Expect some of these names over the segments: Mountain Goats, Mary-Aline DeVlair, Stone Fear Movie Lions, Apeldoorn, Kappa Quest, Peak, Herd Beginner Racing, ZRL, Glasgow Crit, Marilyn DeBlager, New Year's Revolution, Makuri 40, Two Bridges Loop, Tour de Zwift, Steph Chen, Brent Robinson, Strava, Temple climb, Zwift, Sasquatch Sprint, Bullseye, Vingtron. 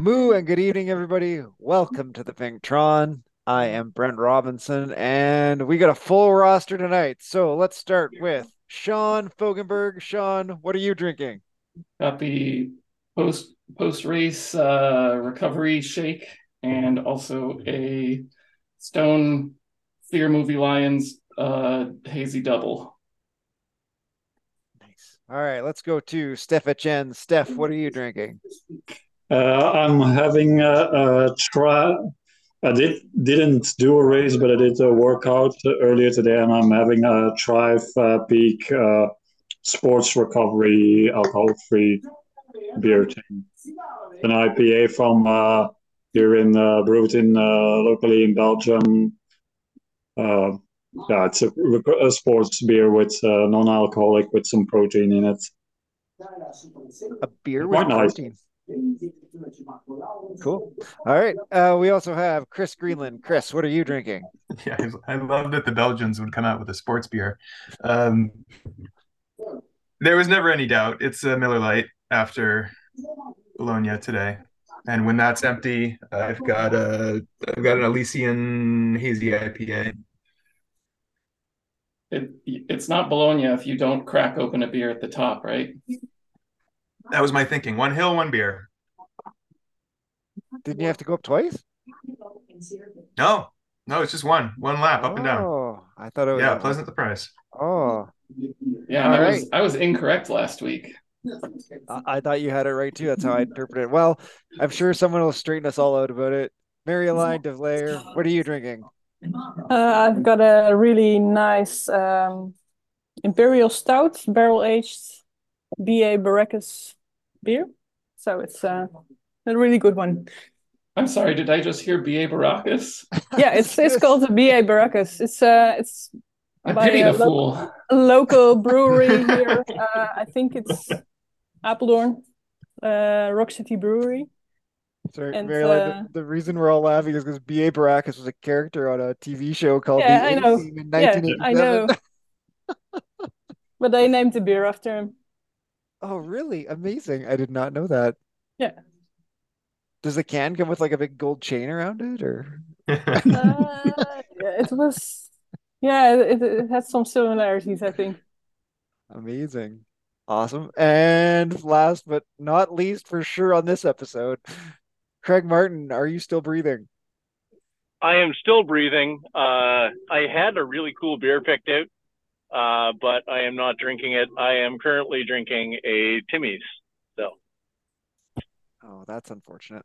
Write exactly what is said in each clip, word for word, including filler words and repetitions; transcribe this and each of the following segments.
Moo and good evening, everybody. Welcome to the Vingtron. I am Brent Robinson, and we got a full roster tonight. So let's start with Sean Fogenberg. Sean, what are you drinking? Got the post post race uh, recovery shake, and also a Stone Fear Movie Lions uh, hazy double. All right, let's go to Steph Chen. Steph, what are you drinking? Uh, I'm having a, a try. I did, didn't do a race, but I did a workout earlier today, and I'm having a Thrive uh, Peak uh, sports recovery alcohol-free beer thing. An I P A from uh, here in uh, brewed in uh, locally in Belgium. Uh, Yeah, it's a, a sports beer with uh, non-alcoholic with some protein in it. A beer with protein. Cool. All right. Uh, we also have Chris Greenland. Chris, what are you drinking? Yeah, I, I love that the Belgians would come out with a sports beer. Um, there was never any doubt. It's a Miller Lite after Bologna today. And when that's empty, I've got a I've got an Elysian hazy I P A. It, it's not Bologna if you don't crack open a beer at the top, right? That was my thinking. One hill, one beer. Didn't you have to go up twice? No. No, it's just one. One lap, up oh, and down. Oh, I thought it was... Yeah, pleasant surprise. Oh. Yeah, I, right. was, I was incorrect last week. I, I thought you had it right, too. That's how I interpreted it. Well, I'm sure someone will straighten us all out about it. Mary-Aline DeVlair, what are you drinking? Uh, I've got a really nice um, Imperial Stout, barrel-aged B. A. Baracus beer. So it's uh, a really good one. I'm sorry, did I just hear B. A. Baracus? Yeah, it's it's called the B. A. Baracus. It's uh, it's I by pity a, the lo fool. a local brewery here. Uh, I think it's Apeldoorn, uh, Rock City Brewery. Sorry, and, Mary, uh, the, the reason we're all laughing is because B. A. Baracus was a character on a T V show called yeah, the I know. in nineteen eighty-seven. Yeah, I know. But they named the beer after him. Oh, really? Amazing. I did not know that. Yeah. Does the can come with like a big gold chain around it? Or uh, yeah, it was, yeah, it, it had some similarities, I think. Amazing. Awesome. And last but not least, for sure on this episode, Craig Martin, are you still breathing? I am still breathing. Uh, I had a really cool beer picked out, uh, but I am not drinking it. I am currently drinking a Timmy's. So, oh, that's unfortunate.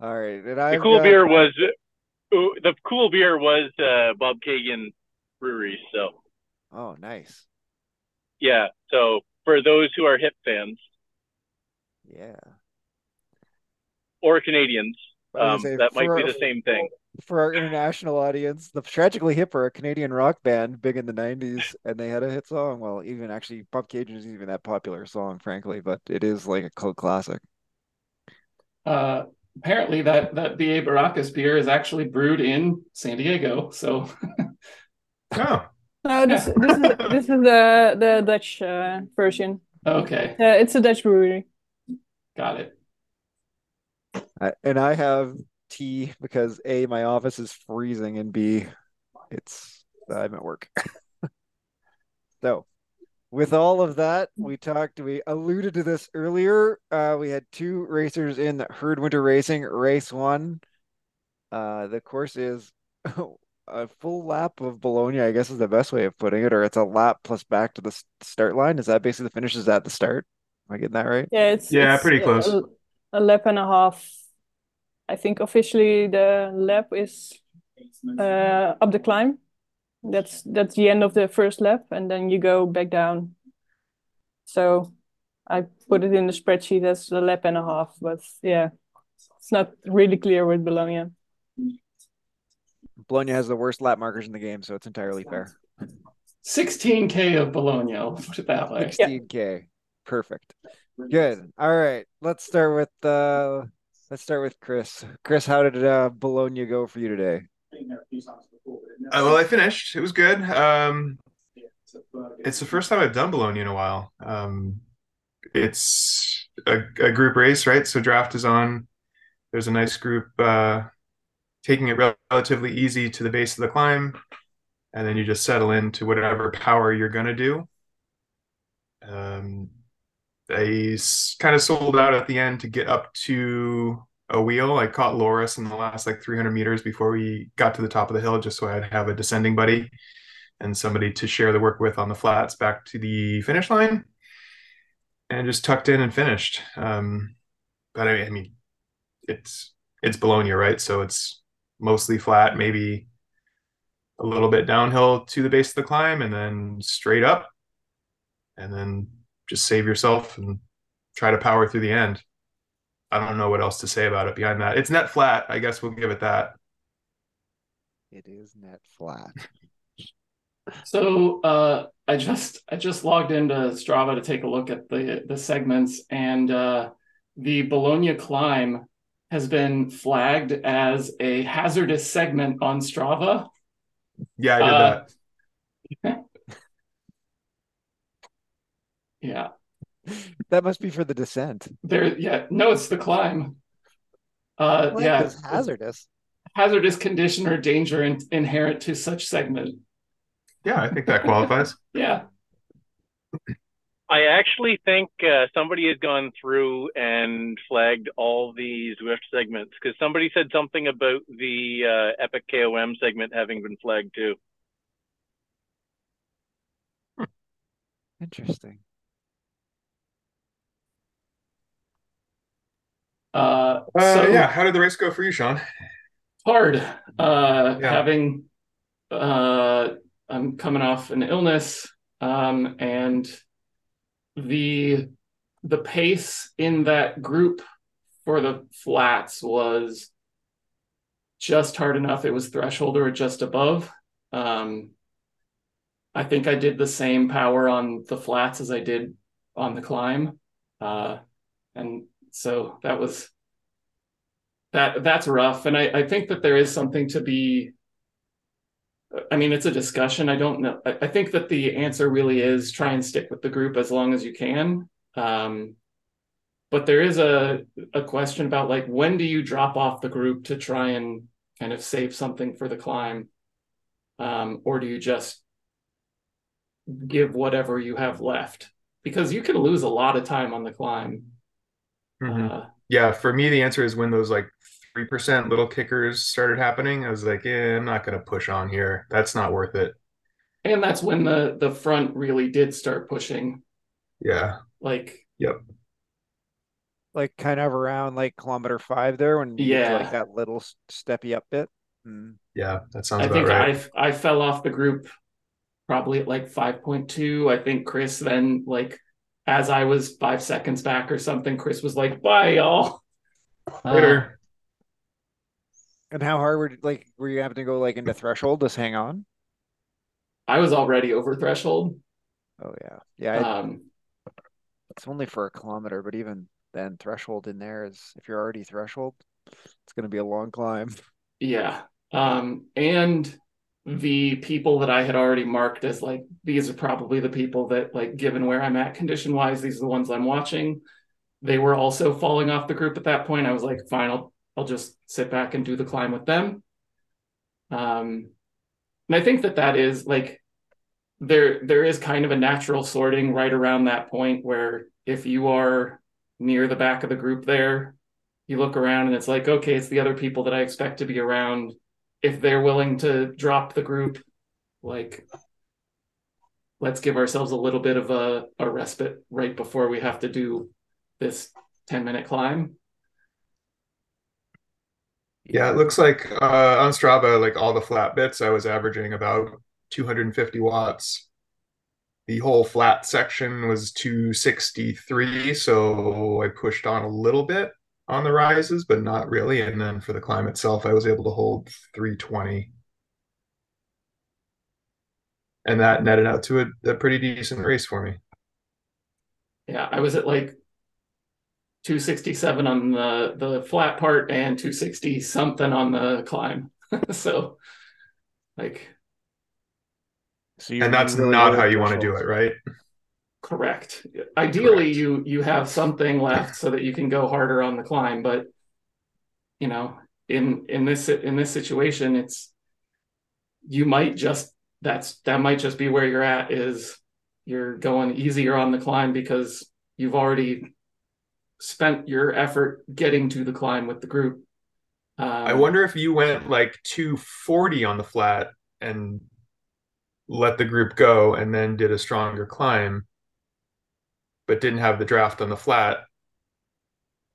All right. And I the cool got... beer was the cool beer was uh, Bob Kagan Brewery. So, oh, nice. Yeah. So for those who are hip fans. Yeah. Or Canadians. Um, that might be the same thing. For our international audience, the Tragically Hip are a Canadian rock band big in the nineties, and they had a hit song. Well, even actually, Bob Cajun isn't even that popular song, frankly, but it is like a cult classic. Uh, apparently, that, that B. A. Baracus beer is actually brewed in San Diego. So, oh. No, this, yeah. this is this is the the Dutch uh, version. Okay. Uh, it's a Dutch brewery. Got it. I, and I have tea because A, my office is freezing, and B, it's I'm at work. So, with all of that, we talked. We alluded to this earlier. Uh, we had two racers in the Herd Winter Racing race one. Uh, the course is. A full lap of Bologna, I guess, is the best way of putting it, or it's a lap plus back to the start line. Is that basically the finish is at the start? Am I getting that right? Yeah, it's yeah, it's pretty close. A, a lap and a half. I think officially the lap is uh, up the climb. That's that's the end of the first lap, and then you go back down. So I put it in the spreadsheet as the lap and a half, but yeah, it's not really clear with Bologna. Bologna has the worst lap markers in the game, so it's entirely fair. sixteen K of Bologna, I'll put it that way. sixteen K, yeah. Perfect. Good. All right, let's start with uh, let's start with Chris. Chris, how did uh, Bologna go for you today? Uh, well, I finished. It was good. Um, it's the first time I've done Bologna in a while. Um, it's a, a group race, right? So draft is on. There's a nice group uh, taking it rel relatively easy to the base of the climb. And then you just settle into whatever power you're going to do. Um, I kind of sold out at the end to get up to a wheel. I caught Loris in the last like three hundred meters before we got to the top of the hill, just so I'd have a descending buddy and somebody to share the work with on the flats back to the finish line, and just tucked in and finished. Um, but I mean, I mean, it's, it's Bologna, right? So it's mostly flat, maybe a little bit downhill to the base of the climb and then straight up, and then just save yourself and try to power through the end. I don't know what else to say about it behind that. It's net flat. I guess we'll give it that. It is net flat. So uh, I just I just logged into Strava to take a look at the the segments, and uh, the Bologna climb has been flagged as a hazardous segment on Strava. Yeah, I did uh, that. Yeah, that must be for the descent. There, yeah, no, it's the climb. Uh, well, yeah, it's hazardous. Hazardous condition or danger in, inherent to such segment. Yeah, I think that qualifies. Yeah. I actually think uh, somebody has gone through and flagged all the Zwift segments, because somebody said something about the uh, Epic K O M segment having been flagged too. Hmm. Interesting. Uh, so uh, yeah, how did the race go for you, Sean? Hard. Uh, yeah. Having... Uh, I'm coming off an illness, um, and the the pace in that group for the flats was just hard enough. It was threshold or just above. Um, I think I did the same power on the flats as I did on the climb, uh, and so that was that. That's rough, and I, I think that there is something to be. I mean, it's a discussion. I don't know. I think that the answer really is try and stick with the group as long as you can. Um, but there is a, a question about, like, when do you drop off the group to try and kind of save something for the climb? Um, or do you just give whatever you have left? Because you can lose a lot of time on the climb. Mm-hmm. uh, yeah, for me, the answer is when those, like, three percent little kickers started happening. I was like, yeah, I'm not going to push on here. That's not worth it. And that's when the, the front really did start pushing. Yeah. Like, yep. Like kind of around like kilometer five there when you yeah. like that little steppy up bit. Mm. Yeah, that sounds I about think right. I, I fell off the group probably at like five point two. I think Chris then, like, as I was five seconds back or something, Chris was like, bye, y'all. Later. Uh, And how hard were like were you having to go like into threshold to hang on? I was already over threshold. Oh yeah, yeah. Um, I, it's only for a kilometer, but even then, threshold in there is if you're already threshold, it's going to be a long climb. Yeah, um, and the people that I had already marked as like these are probably the people that, like, given where I'm at condition wise, these are the ones I'm watching. They were also falling off the group at that point. I was like, fine, I'll I'll just sit back and do the climb with them. Um, and I think that that is like, there, there is kind of a natural sorting right around that point where if you are near the back of the group there, you look around and it's like, okay, it's the other people that I expect to be around. If they're willing to drop the group, like, let's give ourselves a little bit of a, a respite right before we have to do this ten minute climb. Yeah, it looks like uh, on Strava, like all the flat bits, I was averaging about two hundred fifty watts. The whole flat section was two sixty-three, so I pushed on a little bit on the rises, but not really. And then for the climb itself, I was able to hold three twenty. And that netted out to a, a pretty decent race for me. Yeah, I was at like two sixty-seven on the, the flat part and two sixty something on the climb. so like. So and that's not how you want to do it, right? Correct. Ideally, Correct. you you have something left so that you can go harder on the climb. But you know, in in this in this situation, it's you might just that's that might just be where you're at. Is you're going easier on the climb because you've already spent your effort getting to the climb with the group. Um, I wonder if you went like two forty on the flat and let the group go and then did a stronger climb, but didn't have the draft on the flat.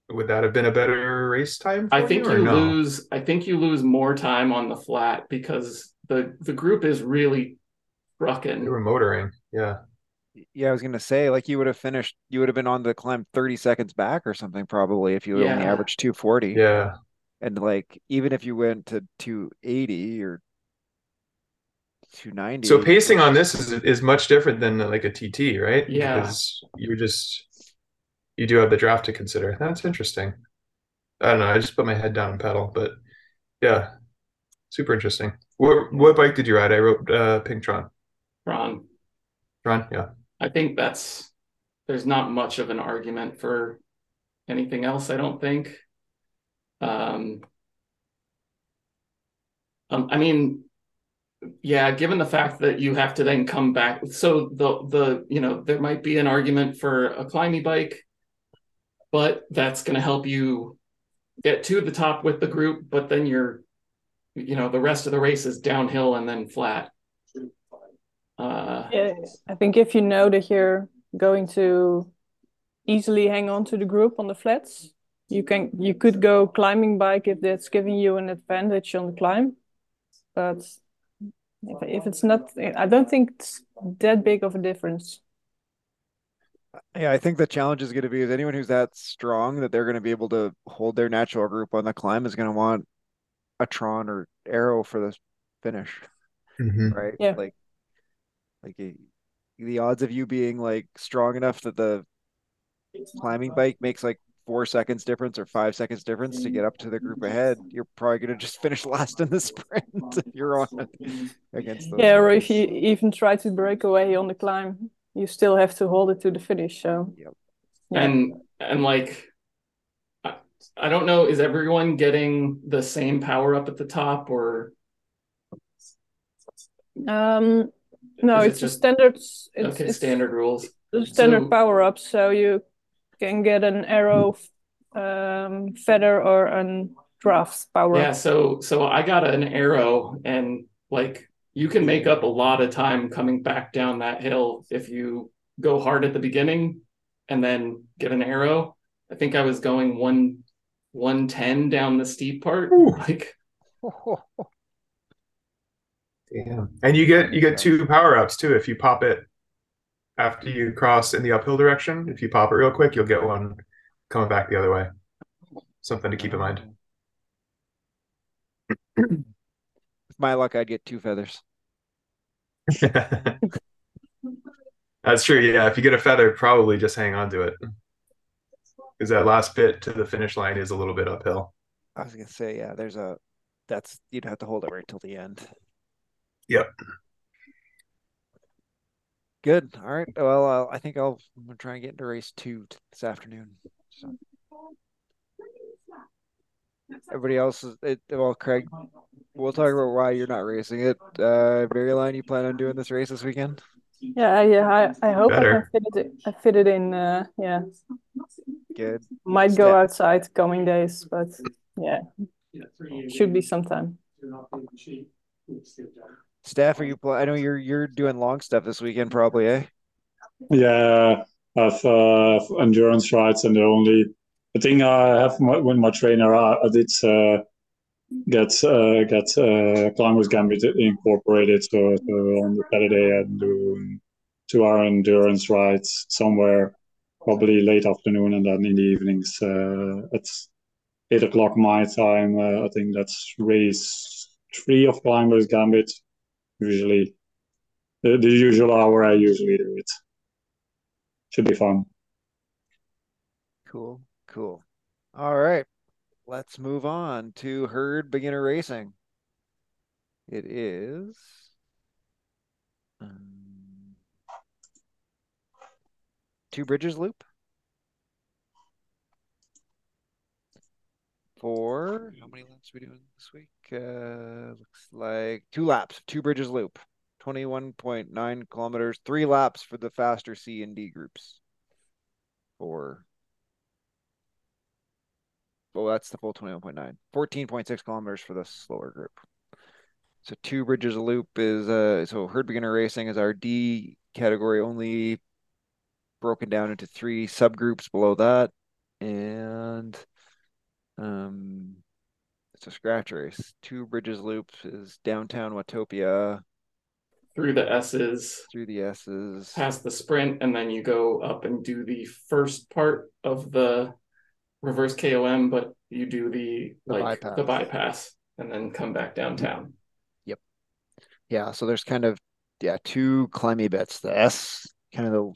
Would that have been a better race time? I think you, you no? lose. I think you lose more time on the flat because the, the group is really rocking. They were motoring. Yeah. Yeah, I was going to say, like, you would have finished, you would have been on the climb thirty seconds back or something, probably, if you yeah. only averaged two forty. Yeah. And, like, even if you went to two eighty or two ninety. So pacing on this is is much different than, like, a T T, right? Yeah. Because you're just, you do have the draft to consider. That's interesting. I don't know. I just put my head down and pedal, but, yeah, super interesting. What, what bike did you ride? I wrote uh, Vingtron. Vingtron. Vingtron, yeah. I think that's, there's not much of an argument for anything else, I don't think. Um, um, I mean, yeah, given the fact that you have to then come back. So the, the you know, there might be an argument for a climbing bike, but that's going to help you get to the top with the group, but then you're, you know, the rest of the race is downhill and then flat. Uh, yeah, I think if you know that you're going to easily hang on to the group on the flats, you can you could go climbing bike if that's giving you an advantage on the climb. But if, if it's not, I don't think it's that big of a difference. Yeah, I think the challenge is going to be is anyone who's that strong that they're going to be able to hold their natural group on the climb is going to want a Tron or Arrow for the finish, mm-hmm. right? Yeah. Like, Like a, the odds of you being like strong enough that the climbing bike makes like four seconds difference or five seconds difference to get up to the group ahead, you're probably going to just finish last in the sprint if you're on it against those. Yeah, guys. Or if you even try to break away on the climb, you still have to hold it to the finish. So, yep. yeah. and and like, I, I don't know, is everyone getting the same power up at the top or? Um. No, it's, it's just standards. It's, okay, it's standard rules. The standard so, power up, so you can get an arrow, um, feather, or a draft power. Yeah, up. so so I got an arrow, and like you can make up a lot of time coming back down that hill if you go hard at the beginning, and then get an arrow. I think I was going one one ten down the steep part, Ooh. like. Yeah, and you get you get two power ups too if you pop it after you cross in the uphill direction. If you pop it real quick, you'll get one coming back the other way. Something to keep in mind. With my luck, I'd get two feathers. That's true. Yeah, if you get a feather, probably just hang on to it because that last bit to the finish line is a little bit uphill. I was gonna say, yeah, there's a that's you'd have to hold it right till the end. Yep. Good. All right. Well, I'll, I think I'll, I'm going to try and get into race two this afternoon. So. Everybody else is, it, well, Craig, we'll talk about why you're not racing it. Uh, Maryline, you plan on doing this race this weekend? Yeah, yeah. I, I hope Better. I can fit it, I fit it in. Uh, yeah. Good. Might Step. go outside coming days, but yeah, should be sometime. Steph, are you? Pl- I know you're you're doing long stuff this weekend, probably, eh? Yeah, I've uh, endurance rides, and the only the thing I have my, with my trainer, I, I did uh, get uh, get uh, Climber's Gambit incorporated. So, so on the Saturday, I'm doing two-hour endurance rides somewhere, probably late afternoon, and then in the evenings uh, at eight o'clock my time. Uh, I think that's race three of Climber's Gambit. Usually, the, the usual hour I usually do it. Should be fun. Cool, cool. All right, let's move on to Herd Beginner Racing. It is um, Two Bridges Loop for how many laps are we doing this week? Uh, looks like two laps. Two Bridges Loop, twenty-one point nine kilometers. Three laps for the faster C and D groups. Or oh, that's the full twenty-one point nine. Fourteen point six kilometers for the slower group. So Two Bridges Loop is uh so Herd Beginner Racing is our D category only, broken down into three subgroups below that, and um it's a scratch race. Two Bridges Loop is downtown Watopia. Through the S's. Through the S's. Past the sprint, and then you go up and do the first part of the reverse K O M, but you do the, the like bypass. the bypass and then come back downtown. Yep. Yeah. So there's kind of yeah, two climby bits. The S, kind of the,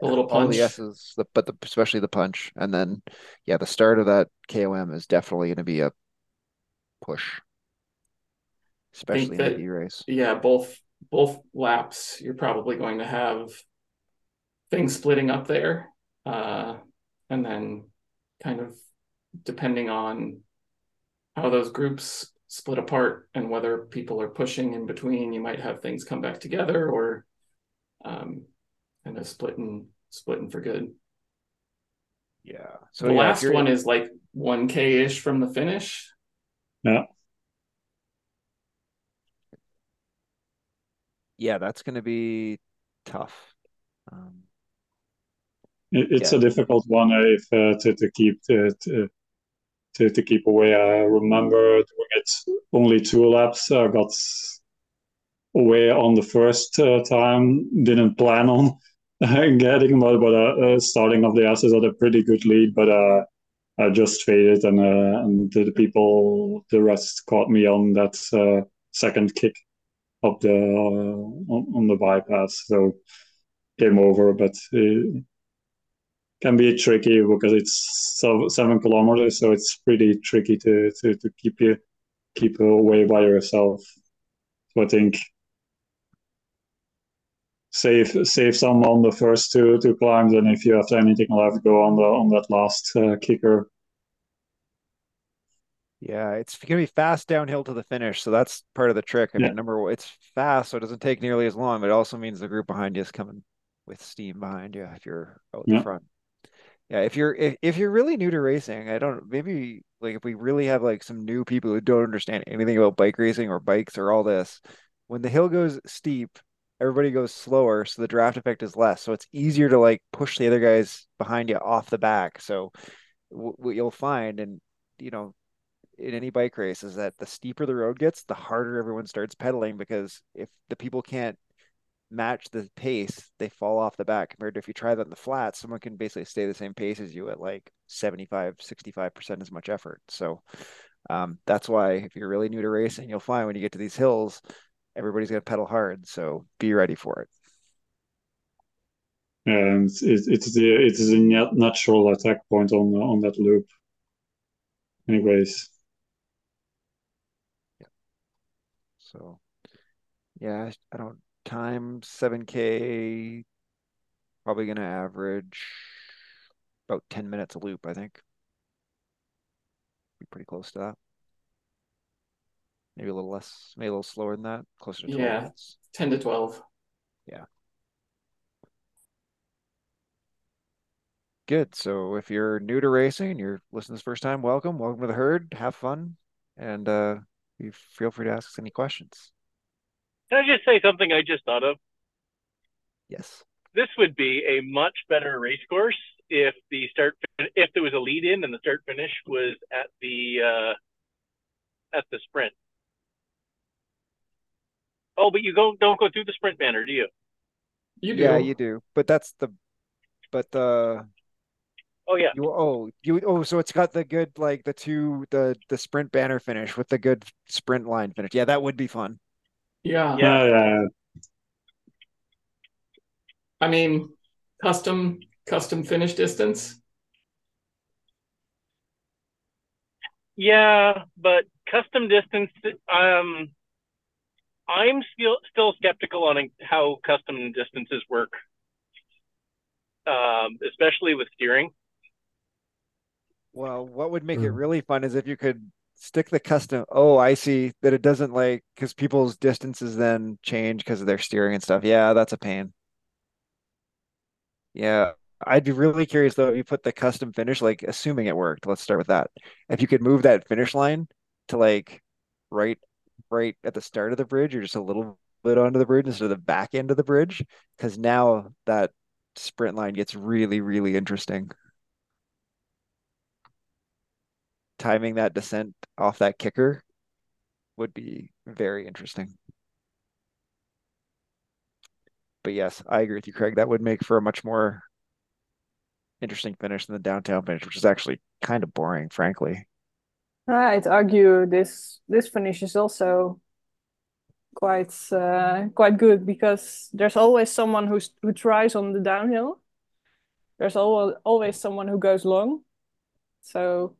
the little all punch. The S's, the, but the, especially the punch. And then yeah, the start of that K O M is definitely gonna be a push. Especially in that, the E race. Yeah, both Both laps, you're probably going to have things splitting up there. Uh, and then kind of depending on how those groups split apart and whether people are pushing in between, you might have things come back together or um, kind of splitting, splitting for good. Yeah. So the yeah, last one is like one K-ish from the finish. Yeah. Yeah, that's going to be tough. Um, it, it's yeah. a difficult one uh, if uh, to to keep to to, to keep away. I remember doing it only two laps. I got away on the first uh, time. Didn't plan on getting but but uh, uh, starting of the asses had a pretty good lead, but uh, I just faded, and uh, and the people, the rest caught me on that uh, second kick up the uh, on, on the bypass, so came over. But it can be tricky because it's seven kilometers, so it's pretty tricky to to, to keep you keep away by yourself. So I think save save some on the first two two climbs, and if you have anything left, go on the on that last uh, kicker. Yeah, it's going to be fast downhill to the finish, so that's part of the trick. I yeah. mean, number one, it's fast, so it doesn't take nearly as long, but it also means the group behind you is coming with steam behind you if you're out yeah. the front. Yeah, if you're if, if you're really new to racing, I don't maybe like if we really have like some new people who don't understand anything about bike racing or bikes or all this, when the hill goes steep, everybody goes slower, so the draft effect is less, so it's easier to like push the other guys behind you off the back. So w- what you'll find, and you know, in any bike race, is that the steeper the road gets, the harder everyone starts pedaling, because if the people can't match the pace, they fall off the back, compared to if you try that in the flats, someone can basically stay the same pace as you at like seventy-five, sixty-five percent as much effort. So um, that's why if you're really new to racing, you'll find when you get to these hills, everybody's going to pedal hard. So be ready for it. Yeah, it's, it's, the, it's a natural attack point on, on that loop. Anyways. So, yeah, I don't time seven K, probably going to average about ten minutes a loop, I think. Be pretty close to that. Maybe a little less, maybe a little slower than that, closer to twelve yeah, minutes. ten to twelve. Yeah. Good. So if you're new to racing and you're listening this first time, welcome. Welcome to the herd. Have fun. And, uh, you feel free to ask us any questions. Can I just say something I just thought of? Yes. This would be a much better race course if the start if there was a lead in and the start finish was at the uh, at the sprint. Oh, but you don't don't go through the sprint banner, do you? You do. Yeah, you do. But that's the but the. Oh yeah. You, oh, you. Oh, so it's got the good, like the two, the the sprint banner finish with the good sprint line finish. Yeah, that would be fun. Yeah. Yeah. yeah. I mean, custom custom finish distance. Yeah, but custom distance. Um, I'm still still skeptical on how custom distances work. Uh, um, especially with steering. Well, what would make mm. it really fun is if you could stick the custom. Oh, I see that it doesn't like, because people's distances then change because of their steering and stuff. Yeah, that's a pain. Yeah, I'd be really curious though if you put the custom finish, like assuming it worked. Let's start with that. If you could move that finish line to like right, right at the start of the bridge, or just a little bit onto the bridge instead of the back end of the bridge, because now that sprint line gets really, really interesting. Timing that descent off that kicker would be very interesting. But yes, I agree with you, Craig. That would make for a much more interesting finish than the downtown finish, which is actually kind of boring, frankly. I'd argue this this finish is also quite uh, quite good, because there's always someone who's, who tries on the downhill. There's always always someone who goes long. So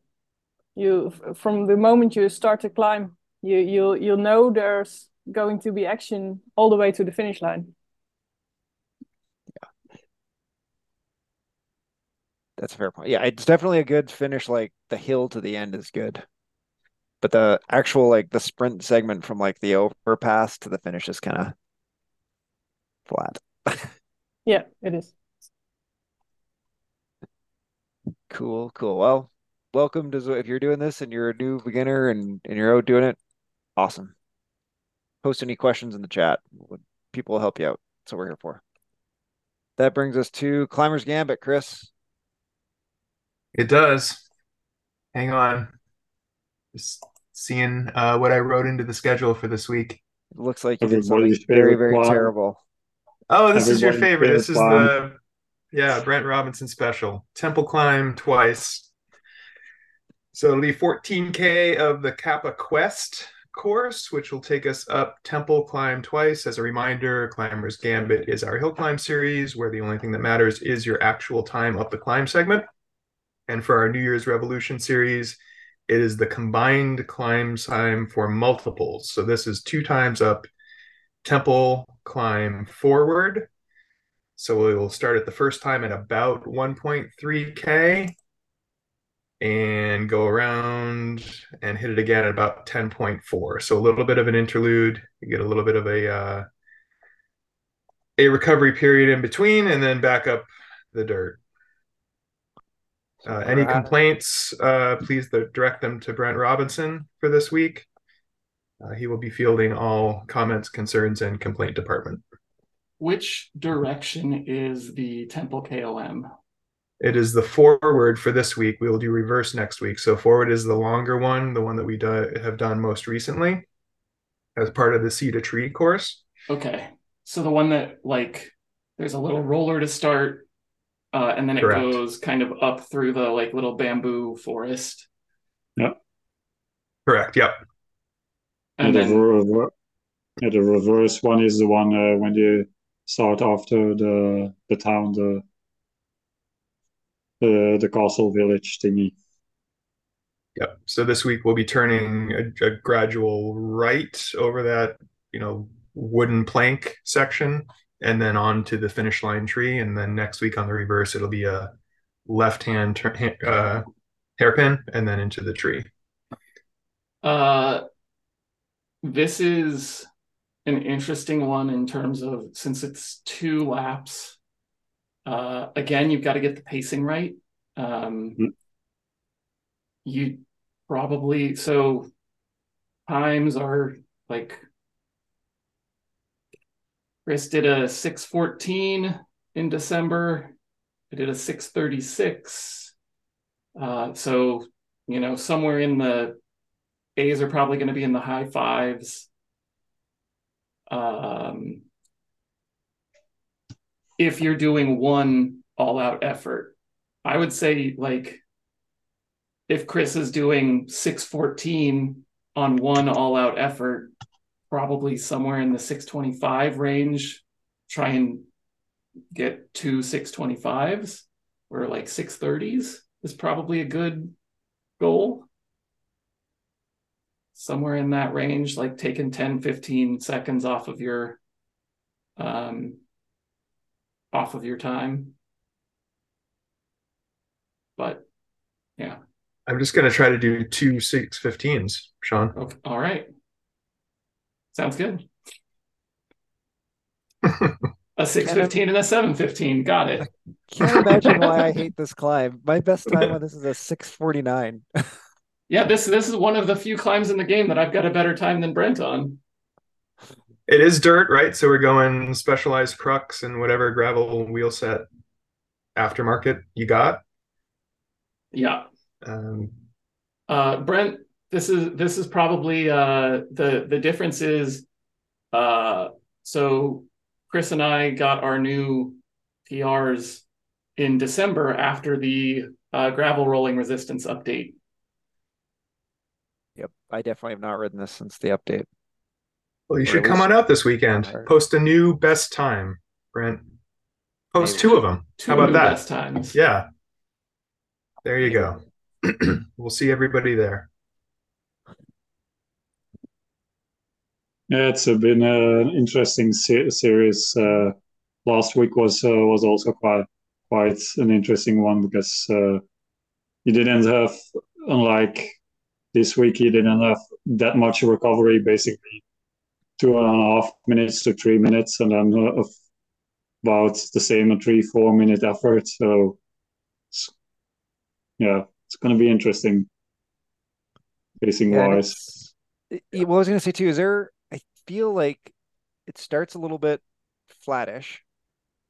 you, from the moment you start to climb, you you'll you'll know there's going to be action all the way to the finish line. That's a fair point. Yeah, it's definitely a good finish. Like the hill to the end is good, but the actual like the sprint segment from like the overpass to the finish is kind of flat. Yeah, it is. Cool, cool. Well, welcome to, if you're doing this and you're a new beginner and, and you're out doing it, awesome. Post any questions in the chat. People will help you out. That's what we're here for. That brings us to Climber's Gambit, Chris. It does. Hang on. Just seeing uh, what I wrote into the schedule for this week. It looks like you did something very, very bomb. terrible. Oh, this Everybody's is your favorite. favorite this is bomb. the, yeah, Brent Robinson special. Temple climb twice. So it'll be fourteen K of the Kappa Quest course, which will take us up Temple climb twice. As a reminder, Climber's Gambit is our hill climb series where the only thing that matters is your actual time up the climb segment. And for our New Year's Revolution series, it is the combined climb time for multiples. So this is two times up, Temple climb forward. So we will start at the first time at about one point three K and go around and hit it again at about ten point four. So a little bit of an interlude. You get a little bit of a, uh, a recovery period in between and then back up the dirt. Uh, any right. complaints, uh, please direct them to Brent Robinson for this week. Uh, he will be fielding all comments, concerns, and complaint department. Which direction is the Temple K L M? It is the forward for this week. We will do reverse next week. So forward is the longer one, the one that we do, have done most recently as part of the Seed a Tree course. Okay. So the one that, like, there's a little roller to start. Uh, and then it Correct. goes kind of up through the like little bamboo forest. Yep. Correct. Yep. And, and then... the, rever- yeah, the reverse one is the one uh, when you start after the the town, the the, the castle village thingy. Yep. So this week we'll be turning a, a gradual right over that, you know, wooden plank section, and then on to the finish line tree. And then next week on the reverse, it'll be a left-hand ter- uh, hairpin and then into the tree. Uh, this is an interesting one in terms of, since it's two laps, uh, again, you've got to get the pacing right. Um, mm-hmm. You probably, so times are like, Chris did a six fourteen in December. I did a six thirty-six. Uh, so, you know, somewhere in the A's are probably going to be in the high fives. Um, if you're doing one all-out effort, I would say, like, if Chris is doing six fourteen on one all-out effort, probably somewhere in the six twenty-five range, try and get two six twenty-fives or like six thirties is probably a good goal. Somewhere in that range, like taking ten, fifteen seconds off of your, um, off of your time. I'm just going to try to do two six fifteens, Sean. Okay. All right. Sounds good. A six fifteen and a seven fifteen. Got it. I can't imagine why I hate this climb. My best time on this is a six forty-nine. Yeah, this this is one of the few climbs in the game that I've got a better time than Brent on. It is dirt, right? So we're going specialized crux and whatever gravel wheel set aftermarket you got. Yeah. Um, uh, Brent, this is this is probably uh, the the difference is uh, so Chris and I got our new P Rs in December after the uh, gravel rolling resistance update. Yep, I definitely have not ridden this since the update. Well, you should come on out this weekend. Post a new best time, Brent. Post Maybe. two of them. Two How about that? Best times. Yeah. There you go. We'll see everybody there. Yeah, it's been an interesting ser series. Uh, last week was uh, was also quite quite an interesting one because uh, you didn't have, unlike this week, you didn't have that much recovery, basically. Two and a half minutes to three minutes, and then uh, about the same three, four minute effort. So, it's, yeah, it's going to be interesting, pacing yeah, wise. Well, I was going to say too, is there, I feel like it starts a little bit flattish.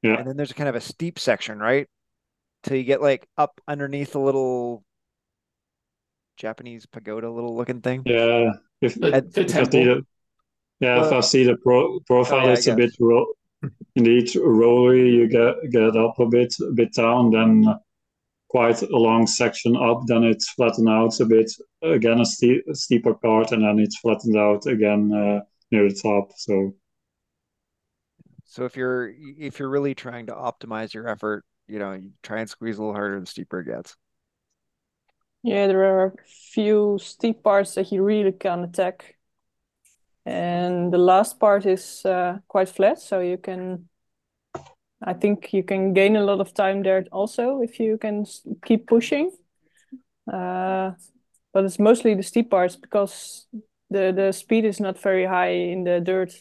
Yeah. And then there's a kind of a steep section, right? Till you get like up underneath a little Japanese pagoda little looking thing. Yeah. If, At, the temple. Yeah, well, if I see the pro profile, oh, yeah, it's a bit ro indeed rollery. You get get up a bit, a bit down, then quite a long section up. Then it's flattened out a bit again, a, ste a steeper part, and then it's flattened out again uh, near the top. So, so if you're if you're really trying to optimize your effort, you know, you try and squeeze a little harder the steeper it gets. Yeah, there are a few steep parts that you really can attack. And the last part is uh, quite flat, so you can, I think you can gain a lot of time there also if you can keep pushing. Uh, but it's mostly the steep parts because the, the speed is not very high in the dirt.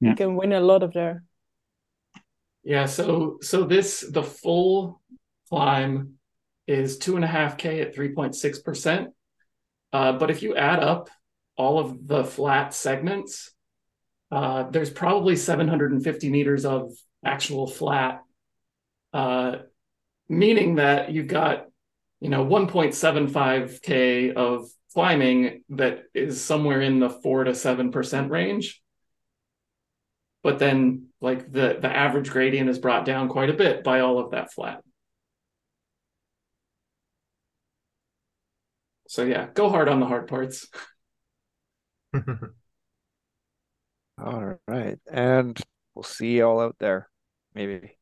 Yeah. You can win a lot of there. Yeah, so so this, the full climb is two and a half K at three point six percent. Uh, but if you add up all of the flat segments, uh, there's probably seven hundred fifty meters of actual flat, uh, meaning that you've got, you know, one point seven five K of climbing that is somewhere in the four to seven percent range. But then like the, the average gradient is brought down quite a bit by all of that flat. So yeah, go hard on the hard parts. All right, and we'll see you all out there, maybe.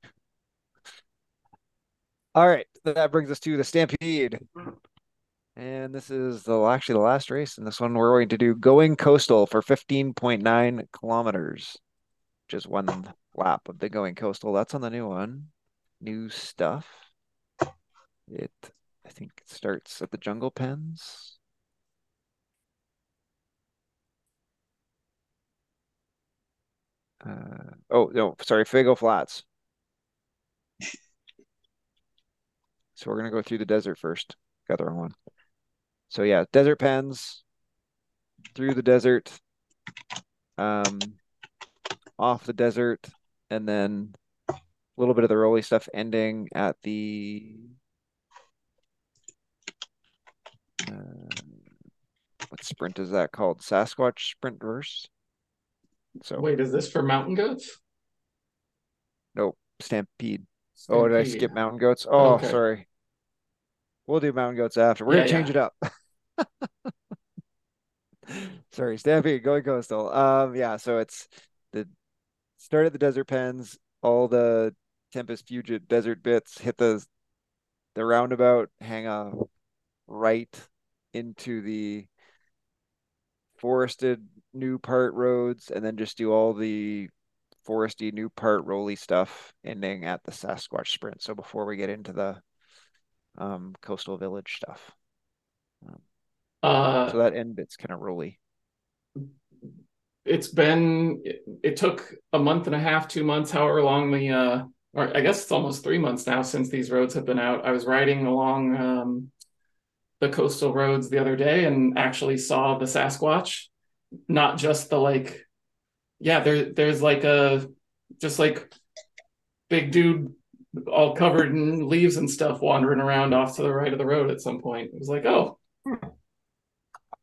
All right, that brings us to the Stampede, and this is the actually the last race. And this one we're going to do Going Coastal for fifteen point nine kilometers, which is one lap of the Going Coastal. That's on the new one, new stuff. It, I think, it starts at the Jungle Pens. Uh, oh, no, sorry, Fago Flats. So we're going to go through the desert first. Got the wrong one. So yeah, desert pens, through the desert, um, off the desert, and then a little bit of the rolly stuff ending at the... Uh, what sprint is that called? Sasquatch Sprint verse? So wait, is this for Mountain Goats? Nope, Stampede. Stampede. Oh, did I skip Mountain Goats? Oh, okay. Sorry. We'll do Mountain Goats after. We're yeah, gonna change yeah. it up. Sorry, Stampede, Going Coastal. Um, yeah. So it's the start at the desert pens, all the Tempest Fugit desert bits, hit the the roundabout, hang on right into the forested new part roads, and then just do all the foresty new part rolly stuff ending at the Sasquatch Sprint. So before we get into the um coastal village stuff. Uh, so that end bit's kind of rolly. It's been, it, it took a month and a half, two months, however long the, uh, or I guess it's almost three months now since these roads have been out. I was riding along um, the coastal roads the other day and actually saw the Sasquatch, not just the like, yeah, there, there's like a, just like big dude all covered in leaves and stuff wandering around off to the right of the road at some point. It was like, oh.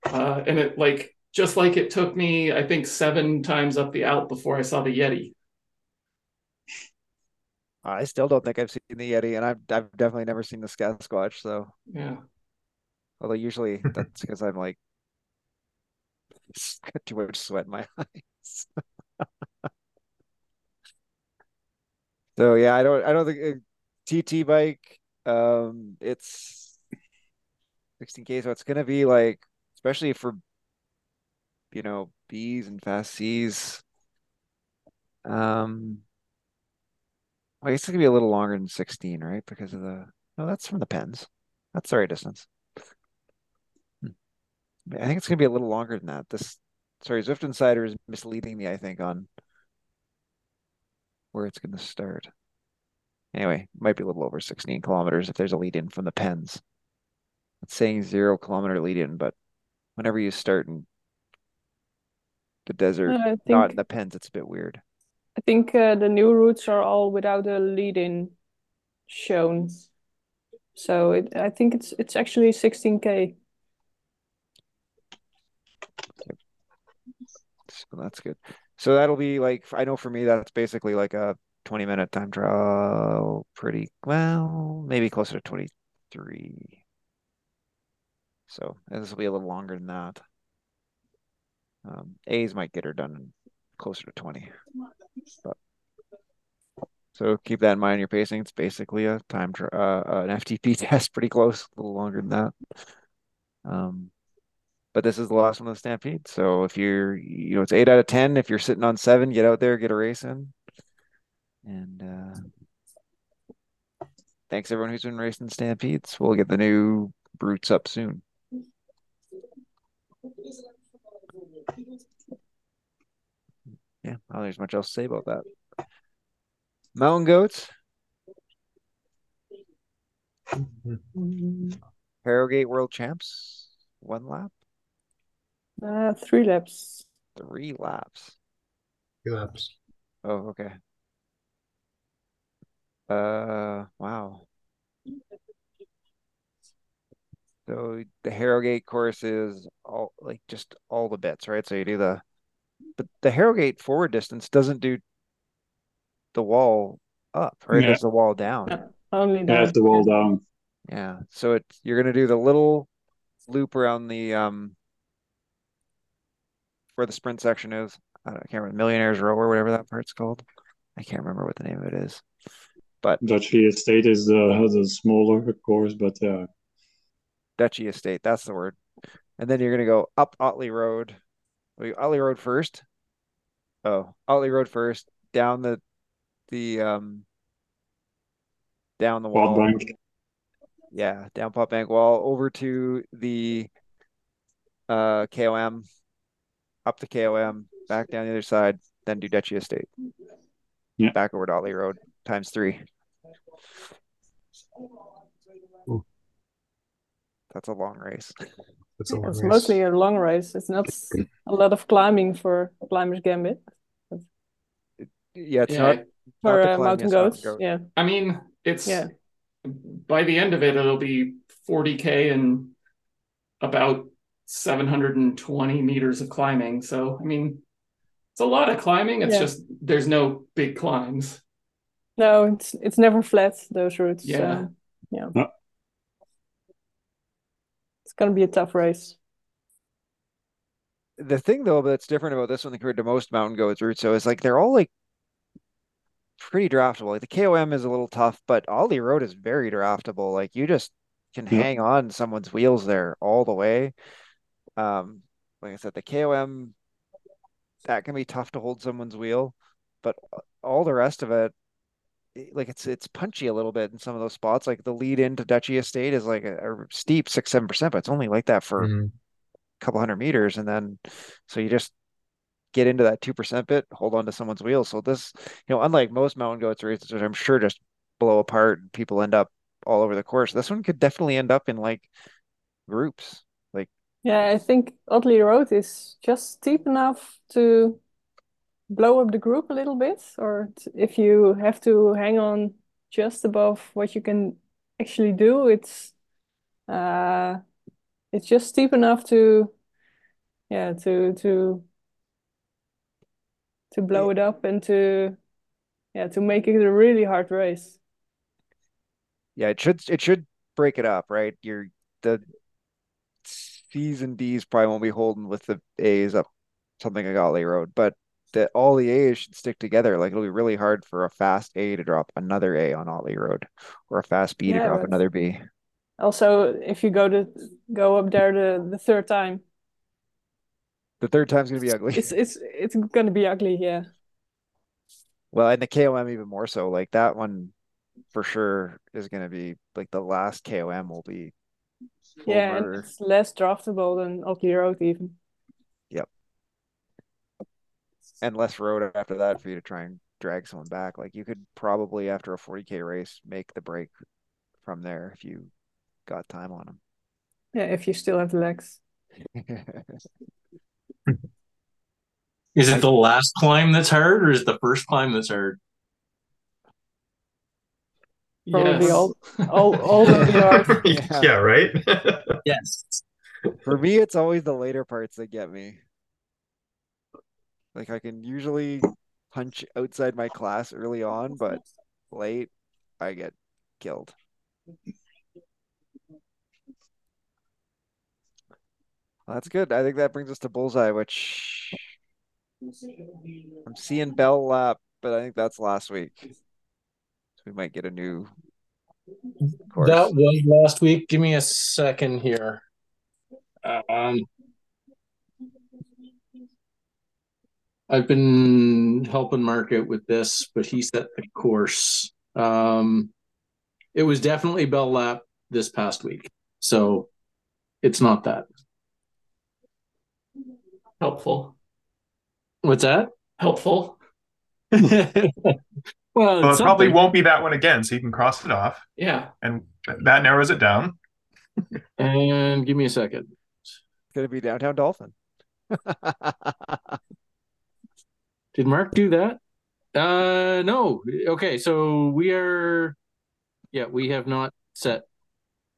Uh, and it like, just like it took me, I think, seven times up the Alp before I saw the Yeti. I still don't think I've seen the Yeti, and I've, I've definitely never seen the Sasquatch. So yeah, although usually that's because I'm like got too much sweat in my eyes. So yeah, I don't I don't think uh, T T bike. Um, it's sixteen K, so it's gonna be like, especially for, you know, B's and fast C's. Um, I guess it's gonna be a little longer than sixteen, right? Because of the no, that's from the pens. That's the right distance. I think it's gonna be a little longer than that. This sorry, Zwift Insider is misleading me, I think, on where it's gonna start. Anyway, it might be a little over sixteen kilometers if there's a lead in from the pens. It's saying zero kilometer lead in, but whenever you start in the desert, uh, think, not in the pens, it's a bit weird. I think uh, the new routes are all without a lead-in shown, so it, I think it's it's actually sixteen K. Okay. So that's good. So that'll be like, I know for me that's basically like a twenty minute time trial, pretty well, maybe closer to twenty-three. So and this will be a little longer than that. Um, A's might get her done closer to twenty. But, so keep that in mind. Your pacing, it's basically a time uh, an F T P test, pretty close, a little longer than that. Um, but this is the last one of the Stampede. So if you're, you know, it's eight out of ten. If you're sitting on seven, get out there, get a race in. And uh, thanks everyone who's been racing Stampedes. We'll get the new brutes up soon. Yeah, I don't think there's much else to say about that. Mountain Goats, Harrogate World Champs, one lap, uh, three laps, three laps, two laps. Oh, okay. Uh, wow. So the Harrogate course is all like just all the bits, right? So you do the, but the Harrogate forward distance doesn't do the wall up, right? Yeah. There's the wall down. Only down. Yeah, the wall down. Yeah. So it's, you're gonna do the little loop around the um where the sprint section is. I, don't, I can't remember, Millionaire's Row or whatever that part's called. I can't remember what the name of it is. But Duchy Estate is uh, has a smaller course, but uh Duchy Estate, that's the word. And then you're gonna go up Otley Road. Otley Road first. Oh, Otley Road first. Down the the um down the wall. Pop Bank. Yeah, down Pop Bank wall over to the uh K O M, up the K O M, back down the other side, then do Duchy Estate. Yeah. Back over to Otley Road times three. Ooh. That's a long race. It's, a long it's race. Mostly a long race. It's not a lot of climbing for Climber's Gambit. Yeah, it's yeah. not for not uh, Mountain Goats. Goat. Yeah, I mean, it's yeah. by the end of it, it'll be forty K and about seven hundred twenty meters of climbing. So, I mean, it's a lot of climbing. It's yeah. just there's no big climbs. No, it's it's never flat. Those routes. Yeah, so, yeah. No. It's going to be a tough race. The thing, though, that's different about this one compared to most Mountain Goats routes, so it's like they're all like pretty draftable. Like the K O M is a little tough, but Otley Road is very draftable. Like you just can yeah. hang on someone's wheels there all the way. Um, like I said, the K O M, that can be tough to hold someone's wheel, but all the rest of it, like it's it's punchy a little bit in some of those spots. Like the lead into Duchy Estate is like a, a steep six seven percent, but it's only like that for mm-hmm. couple hundred meters. And then, so you just get into that two percent bit, hold on to someone's wheel. So this, you know, unlike most mountain goats races, which I'm sure just blow apart and people end up all over the course, this one could definitely end up in like groups. Like, yeah, I think Otley Road is just steep enough to blow up the group a little bit, or t- if you have to hang on just above what you can actually do, it's uh it's just steep enough to yeah to to to blow it up and to yeah to make it a really hard race. Yeah, it should it should break it up, right? You're the C's and D's probably won't be holding with the A's up something like Otley Road, but that all the A's should stick together. Like, it'll be really hard for a fast A to drop another A on Otley Road, or a fast B yeah, to drop another B. Also, if you go to go up there the, the third time, the third time's gonna be ugly. It's it's it's gonna be ugly, yeah. Well, and the K O M even more so. Like, that one for sure is gonna be like the last K O M will be. Yeah, and it's less draftable than Otley Road even. Yep. And less road after that for you to try and drag someone back. Like, you could probably, after a forty K race, make the break from there if you got time on them. Yeah, if you still have the legs. Is it the last climb that's hard, or is it the first climb that's hard? Probably yes. all, all, all of the hard. Yeah. Yeah, right? Yes. For me, it's always the later parts that get me. Like, I can usually punch outside my class early on, but late, I get killed. Well, that's good. I think that brings us to Bullseye, which I'm seeing Bell lap, but I think that's last week. So we might get a new course. That was last week. Give me a second here. Um. I've been helping Mark out with this, but he set the course. Um, it was definitely Bell Lap this past week, so it's not that. Helpful. What's that? Helpful. Well, well it probably won't be that one again, so you can cross it off. Yeah. And that narrows it down. And give me a second. It's going to be Downtown Dolphin. Did Mark do that? Uh, no. Okay, so we are... Yeah, we have not set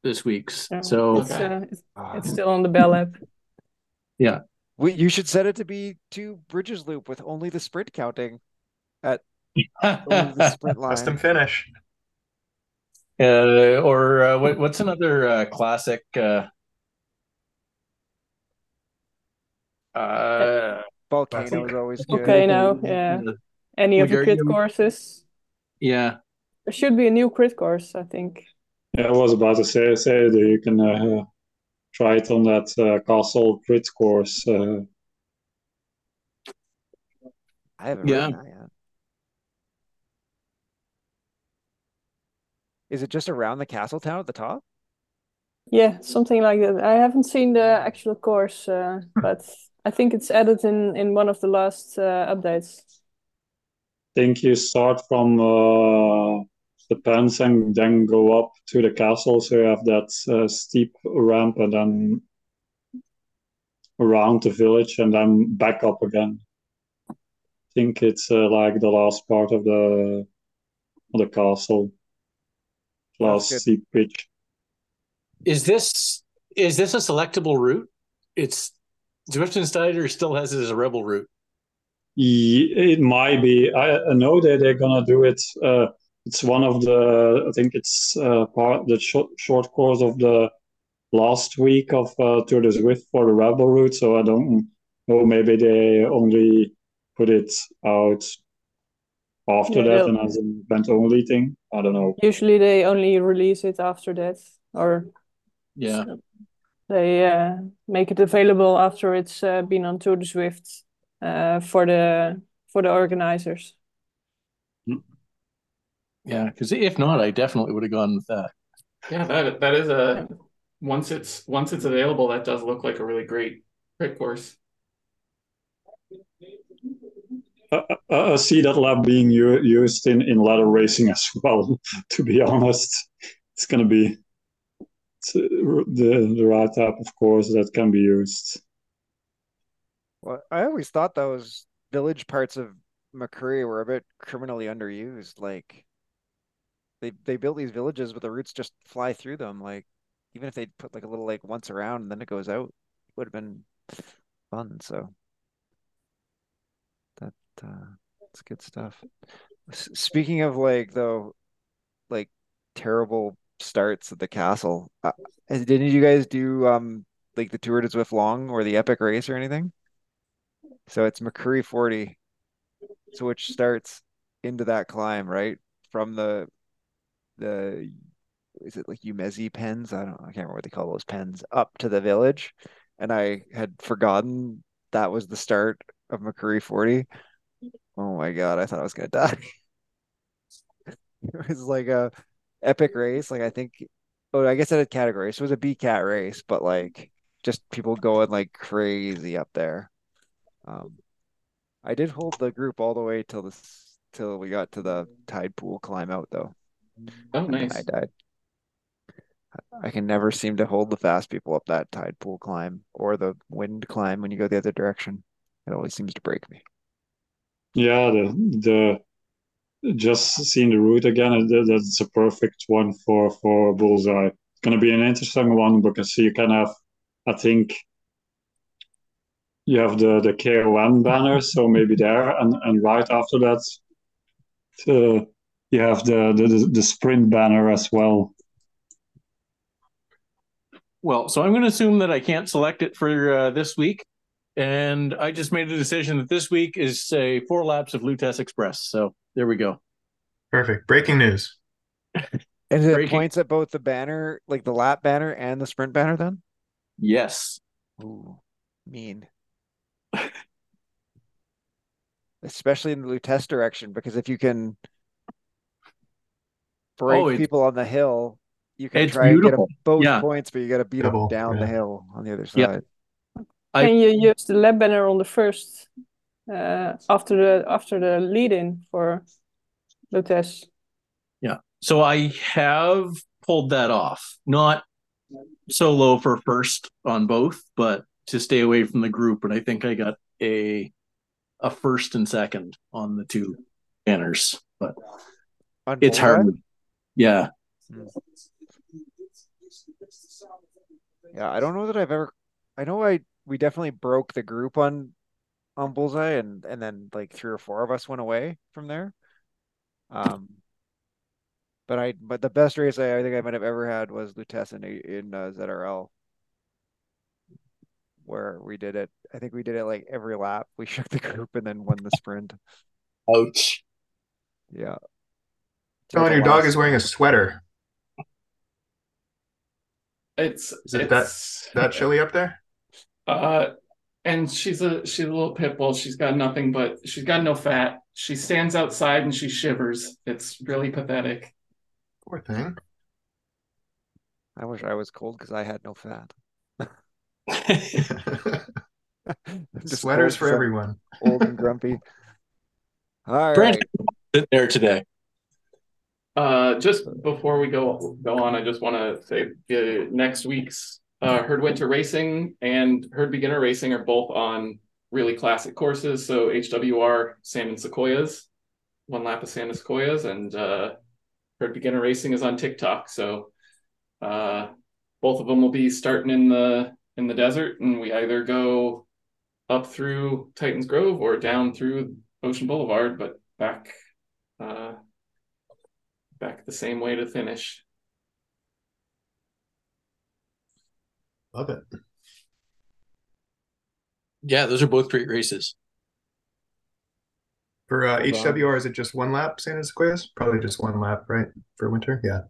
this week's. Yeah, so it's, okay. uh, it's, it's still on the Bell app. Yeah. We, you should set it to be Two Bridges Loop with only the sprint counting at the sprint line. Custom finish. Uh, or uh, what, what's another uh, classic... Uh, uh, Volcano is always good. Volcano, yeah. Any of the crit courses? Yeah. There should be a new crit course, I think. Yeah, I was about to say, say that you can uh, try it on that uh, castle crit course. Uh... I haven't yeah. read that yet. Is it just around the castle town at the top? Yeah, something like that. I haven't seen the actual course, uh, but... I think it's added in, in one of the last uh, updates. I think you start from uh, the pens and then go up to the castle. So you have that uh, steep ramp and then around the village and then back up again. I think it's uh, like the last part of the, of the castle. Last steep pitch. Is this, is this a selectable route? It's... Zwift and Steiger still has it as a rebel route. Yeah, it might be. I, I know that they're gonna do it. Uh, it's one of the. I think it's uh, part the short, short course of the last week of uh, Tour de Zwift for the rebel route. So I don't know. Maybe they only put it out after yeah, that and as an event only thing. I don't know. Usually they only release it after that, or yeah. So. They uh, make it available after it's uh, been on Tour de Zwift uh, for the for the organizers. Yeah, because if not, I definitely would have gone with that. Yeah, that that is a once it's once it's available, that does look like a really great Crit course. I, I see that lap being used in, in ladder racing as well, to be honest. It's going to be the, the right type of course that can be used. Well, I always thought those village parts of Makuri were a bit criminally underused. Like, they they build these villages, but the routes just fly through them. Like, even if they put like a little like once around and then it goes out, it would have been fun. So that uh, that's good stuff. S speaking of like though, like terrible starts at the castle. Uh, didn't you guys do um like the Tour de Zwift Long or the Epic Race or anything? So it's Makuri forty, so which starts into that climb, right? From the the is it like Umezi pens? I don't I can't remember what they call those pens, up to the village. And I had forgotten that was the start of Makuri forty. Oh my god, I thought I was gonna die. It was like a epic race. Like I think oh I guess it had categories. So it was a B CAT race, but like just people going like crazy up there. Um I did hold the group all the way till this till we got to the tide pool climb out though. Oh, and nice. I died. I can never seem to hold the fast people up that tide pool climb or the wind climb when you go the other direction. It always seems to break me. Yeah, the the just seeing the route again, that's a perfect one for for Bullseye. It's gonna be an interesting one because you can have, I think, you have the the K O N banner, so maybe there, and and right after that, to, you have the, the the sprint banner as well. Well, so I'm going to assume that I can't select it for uh, this week, and I just made a decision that this week is a four laps of Lutece Express. So there we go. Perfect. Breaking news. And it Breaking. points at both the banner, like the lap banner, and the sprint banner. Then. Yes. Ooh, mean. Especially in the Lutece direction, because if you can break oh, people on the hill, you can try beautiful. and get them both yeah. points, but you got to beat Double. them down yeah. the hill on the other side. Yeah. I, can you use the lap banner on the first uh, after the after the lead-in for Lutece? Yeah, so I have pulled that off, not solo for first on both, but to stay away from the group, and I think I got a a first and second on the two banners, but on it's hard. Ride? Yeah. Yeah, I don't know that I've ever. I know I we definitely broke the group on on Bullseye, and and then like three or four of us went away from there. Um, but I but the best race I, I think I might have ever had was Lutece in in uh, Z R L. Where we did it, I think we did it like every lap. We shook the group and then won the sprint. Ouch! Yeah. Tell your dog is wearing a sweater. It's is it it's, that that chilly up there? Uh, and she's a she's a little pit bull. She's got nothing but she's got no fat. She stands outside and she shivers. It's really pathetic. Poor thing. I wish I was cold because I had no fat. Sweaters for everyone. Old and grumpy. All right, there today. Uh, just before we go go on, I just want to say uh, next week's uh, Herd Winter Racing and Herd Beginner Racing are both on really classic courses. So H W R Sand and Sequoias, one lap of Sand and Sequoias, and uh, Herd Beginner Racing is on TikTok. So uh, both of them will be starting in the in the desert, and we either go up through Titan's Grove or down through Ocean Boulevard, but back uh, back the same way to finish. Love it. Yeah, those are both great races. For uh, H W R, is it just one lap, Sand and Sequoias? Probably just one lap, right, for winter? Yeah.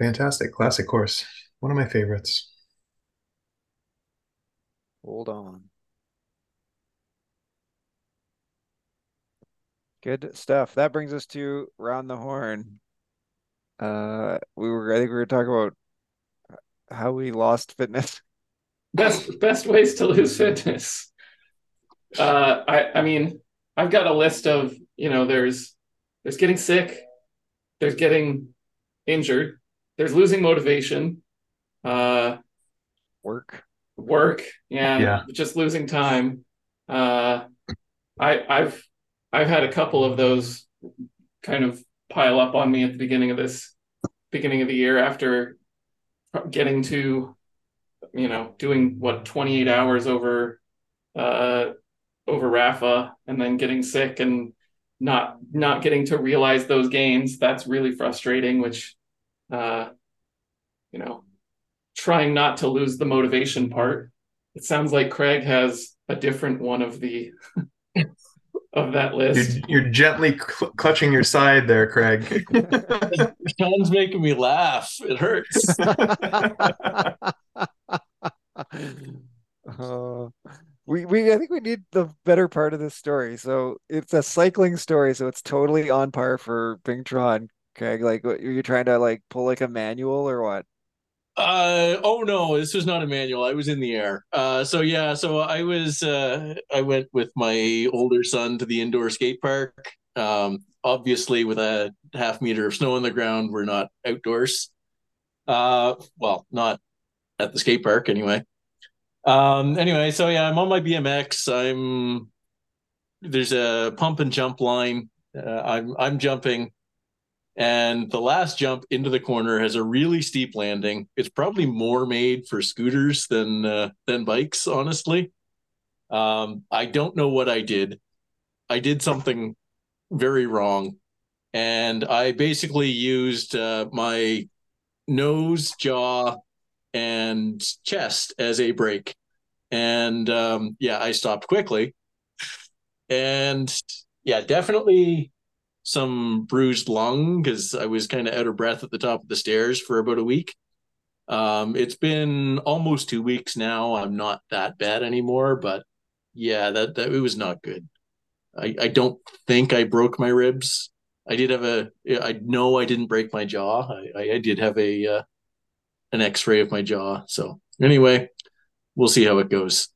Fantastic, classic course. One of my favorites. Hold on. Good stuff. That brings us to Round the Horn. Uh, we were, I think we were talking about how we lost fitness. best best ways to lose fitness. Uh, I I mean, I've got a list of, you know, there's there's getting sick, there's getting injured, there's losing motivation, uh, work, work, yeah, yeah, just losing time. Uh, I I've I've had a couple of those kind of pile up on me at the beginning of this beginning of the year after getting to, you know, doing what twenty-eight hours over uh over Rafa, and then getting sick and not not getting to realize those gains. That's really frustrating, which uh you know, trying not to lose the motivation part. It sounds like Craig has a different one of the of that list. You're, you're gently cl- clutching your side there, Craig. John's making me laugh. It hurts. uh, we we I think we need the better part of this story. So it's a cycling story, so it's totally on par for Vingtron, Craig. Like, what, are you trying to like pull like a manual or what? Uh oh no, this was not a manual. I was in the air. Uh so yeah, so I was uh I went with my older son to the indoor skate park. Um obviously with a half meter of snow on the ground, we're not outdoors. Uh well, not at the skate park anyway. Um anyway, so yeah, I'm on my B M X. I'm there's a pump and jump line. Uh, I'm I'm jumping. And the last jump into the corner has a really steep landing. It's probably more made for scooters than uh, than bikes, honestly. Um, I don't know what I did. I did something very wrong. And I basically used uh, my nose, jaw, and chest as a brake. And um, yeah, I stopped quickly. And yeah, definitely some bruised lung, because I was kind of out of breath at the top of the stairs for about a week. Um, it's been almost two weeks now. I'm not that bad anymore, but yeah, that, that it was not good. I, I don't think I broke my ribs. I did have a, I know I didn't break my jaw. I, I did have a, uh, an x-ray of my jaw. So anyway, we'll see how it goes.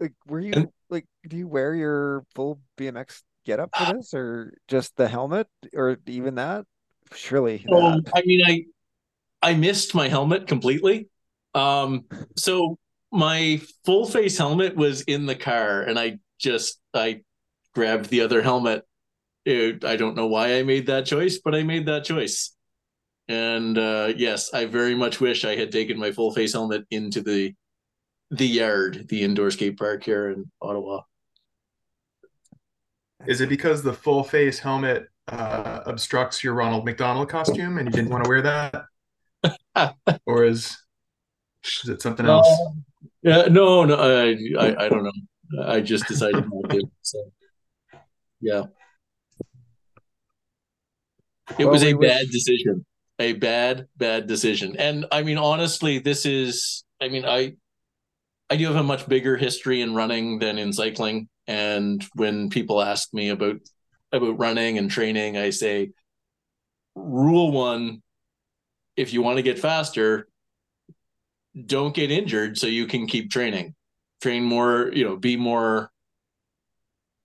Like, were you, and, like, do you wear your full B M X get up for this, or just the helmet, or even that? Surely that. Um, I mean, I I missed my helmet completely. Um, so my full face helmet was in the car, and I just I grabbed the other helmet. It, I don't know why I made that choice, but I made that choice. And uh, yes, I very much wish I had taken my full face helmet into the the yard, the indoor skate park here in Ottawa. Is it because the full face helmet uh, obstructs your Ronald McDonald costume and you didn't want to wear that? Or is, is it something else? Uh, yeah, no, no, I, I, I don't know. I just decided not to. So, yeah. It well, was a we bad wish. decision. A bad, bad decision. And I mean, honestly, this is, I mean, I, I do have a much bigger history in running than in cycling. And when people ask me about about running and training, I say, rule one, if you want to get faster, don't get injured so you can keep training. Train more, you know, be more,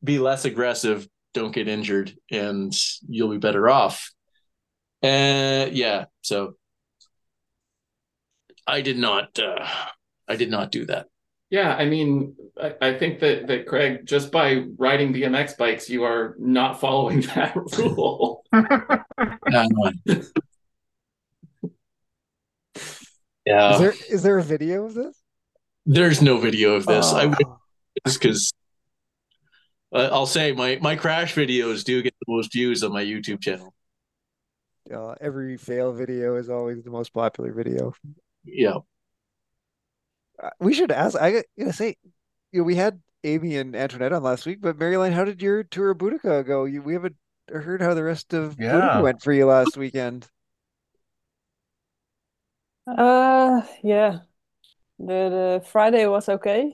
be less aggressive, don't get injured, and you'll be better off. And uh, yeah, so I did not, uh, I did not do that. Yeah, I mean, I, I think that, that, Craig, just by riding B M X bikes, you are not following that rule. Yeah. Is there, is there a video of this? There's no video of this. Uh, I would, just because uh, I'll say my, my crash videos do get the most views on my YouTube channel. Uh, every fail video is always the most popular video. Yeah. We should ask. I gotta say, you know, we had Amy and Antoinette on last week, but Marilyn, how did your tour of Boudicca go? You, we haven't heard how the rest of yeah. Boudicca went for you last weekend. Uh, yeah, the, the Friday was okay.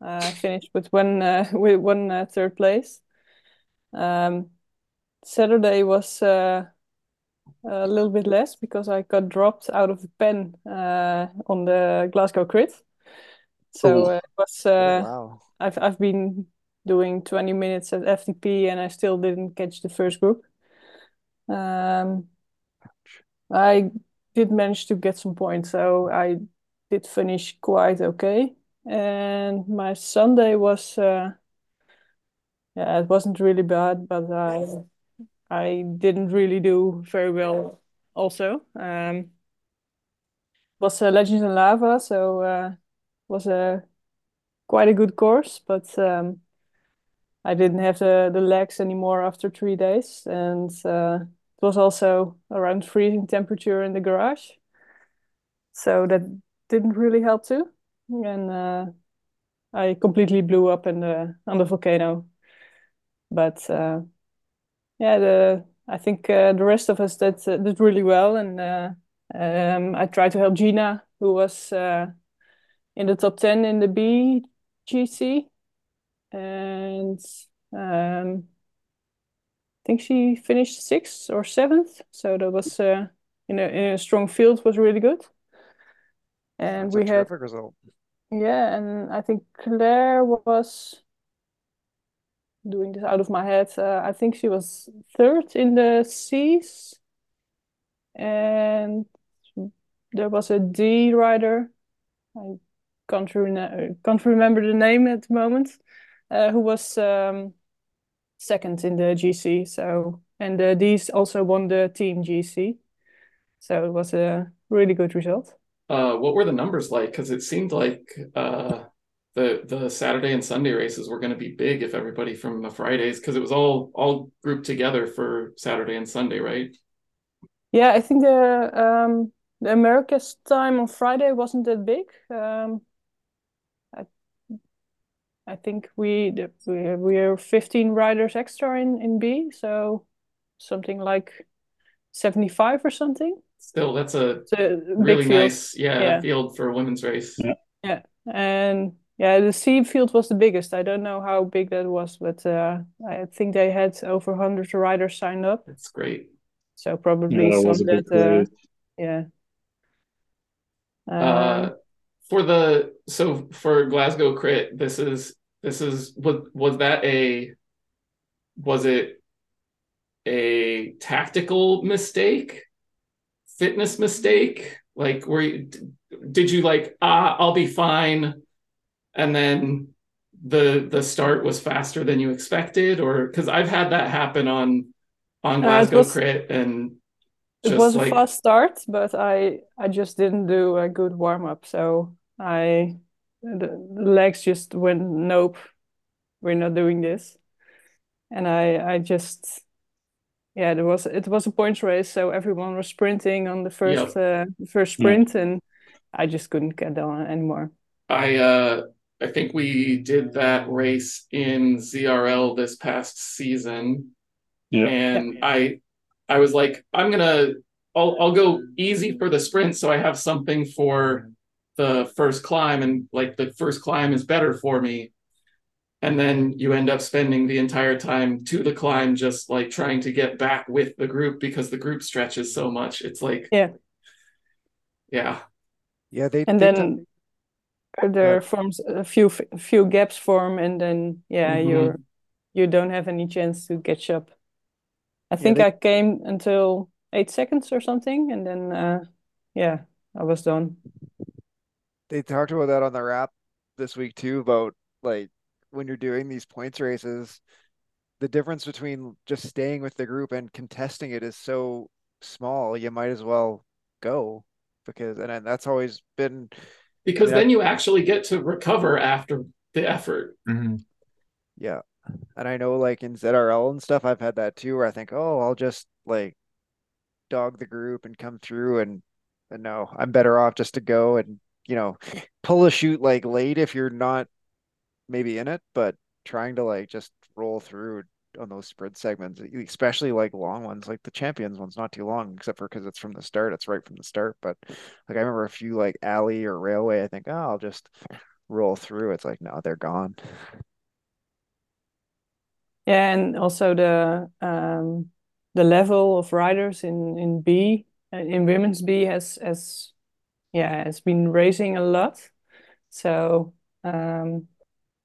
Uh, I finished with one uh, with one uh, third place. Um, Saturday was uh, a little bit less because I got dropped out of the pen uh, on the Glasgow Crit. So uh, it was, uh, oh, wow. I've I've been doing twenty minutes at F T P and I still didn't catch the first group. Um, I did manage to get some points, so I did finish quite okay. And my Sunday was, uh, yeah, it wasn't really bad, but I I didn't really do very well. Also, um, it was uh, Legends and Lava, so. Uh, was a quite a good course, but um, I didn't have the, the legs anymore after three days. And uh, it was also around freezing temperature in the garage. So that didn't really help too. And uh, I completely blew up in the, on the volcano. But uh, yeah, the, I think uh, the rest of us did, uh, did really well. And uh, um, I tried to help Gina, who was... Uh, in the top ten in the B G C, and um, I think she finished sixth or seventh. So that was uh, in a in a strong field, was really good. And That's we a had terrific result. Yeah, and I think Claire was doing this out of my head. Uh, I think she was third in the C's, and there was a D rider. I can't, re- can't remember the name at the moment, uh, who was um, second in the G C. So and uh, these also won the team G C. So it was a really good result. Uh, what were the numbers like? Because it seemed like uh, the the Saturday and Sunday races were going to be big if everybody from the Fridays, because it was all all grouped together for Saturday and Sunday, right? Yeah, I think the... Um, The America's time on Friday wasn't that big. Um, I, I think we we we're fifteen riders extra in, in B, so something like seventy-five or something. Still, that's a, a really nice yeah, yeah field for a women's race. Yeah. yeah, and yeah, the C field was the biggest. I don't know how big that was, but uh, I think they had over one hundred riders signed up. That's great. So probably yeah, that some that uh, yeah. Um, uh for the so for Glasgow Crit, this is this is was was that a was it a tactical mistake, fitness mistake? Like, were you, did you like ah I'll be fine, and then the the start was faster than you expected? Or because I've had that happen on on Glasgow uh, was- Crit and. Just it was like... a fast start, but I, I just didn't do a good warm-up. So I the, the legs just went, nope, we're not doing this. And I I just, yeah, there was it was a points race. So everyone was sprinting on the first yep. uh, first sprint, yep. and I just couldn't get on anymore. I, uh, I think we did that race in Z R L this past season. Yep. And yep. I... I was like, I'm gonna, I'll, I'll go easy for the sprint, so I have something for the first climb, and like the first climb is better for me. And then you end up spending the entire time to the climb, just like trying to get back with the group because the group stretches so much. It's like, yeah, yeah, yeah. They and they then don't... there yeah. forms a few few gaps form, and then yeah, mm-hmm. you're you don't have any chance to catch up. I think yeah, they... I came until eight seconds or something, and then, uh, yeah, I was done. They talked about that on the wrap this week, too, about, like, when you're doing these points races, the difference between just staying with the group and contesting it is so small, you might as well go, because, and that's always been... Because you know, then you actually get to recover after the effort. Mm-hmm. Yeah. And I know, like, in Z R L and stuff, I've had that, too, where I think, oh, I'll just, like, dog the group and come through, and, and no, I'm better off just to go and, you know, pull a chute, like, late if you're not maybe in it, but trying to, like, just roll through on those sprint segments, especially, like, long ones. Like, the Champions one's not too long, except for because it's from the start. It's right from the start. But, like, I remember a few, like, alley or railway, I think, oh, I'll just roll through. It's like, no, they're gone. Yeah, and also the um, the level of riders in in B in women's B has has yeah has been raising a lot. So um,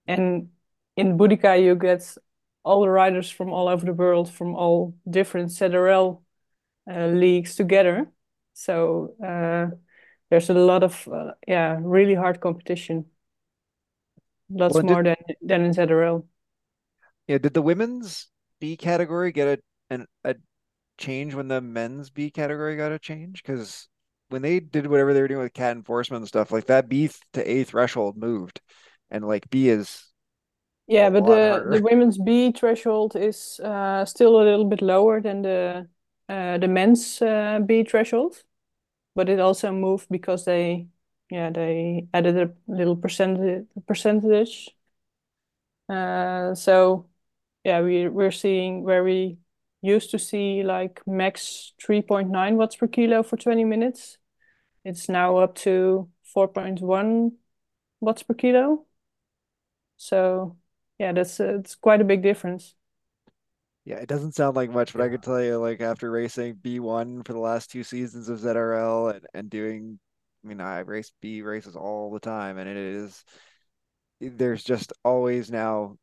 and in Boudicca you get all the riders from all over the world, from all different Z R L uh, leagues together. So uh, there's a lot of uh, yeah really hard competition. Lots well, more did, than than in Z R L. Yeah, did the women's B category get a an, a change when the men's B category got a change? Because when they did whatever they were doing with cat enforcement and stuff, like that B to A threshold moved, and like B is yeah, but the harder. The women's B threshold is uh, still a little bit lower than the uh, the men's uh, B threshold, but it also moved because they. Yeah, they added a little percentage. percentage. Uh, so, yeah, we, we're seeing where we used to see like max three point nine watts per kilo for twenty minutes. It's now up to four point one watts per kilo. So, yeah, that's uh, it's quite a big difference. Yeah, it doesn't sound like much, but I could tell you, like, after racing B one for the last two seasons of Z R L and, and doing... I mean, I race B races all the time, and it is, there's just always now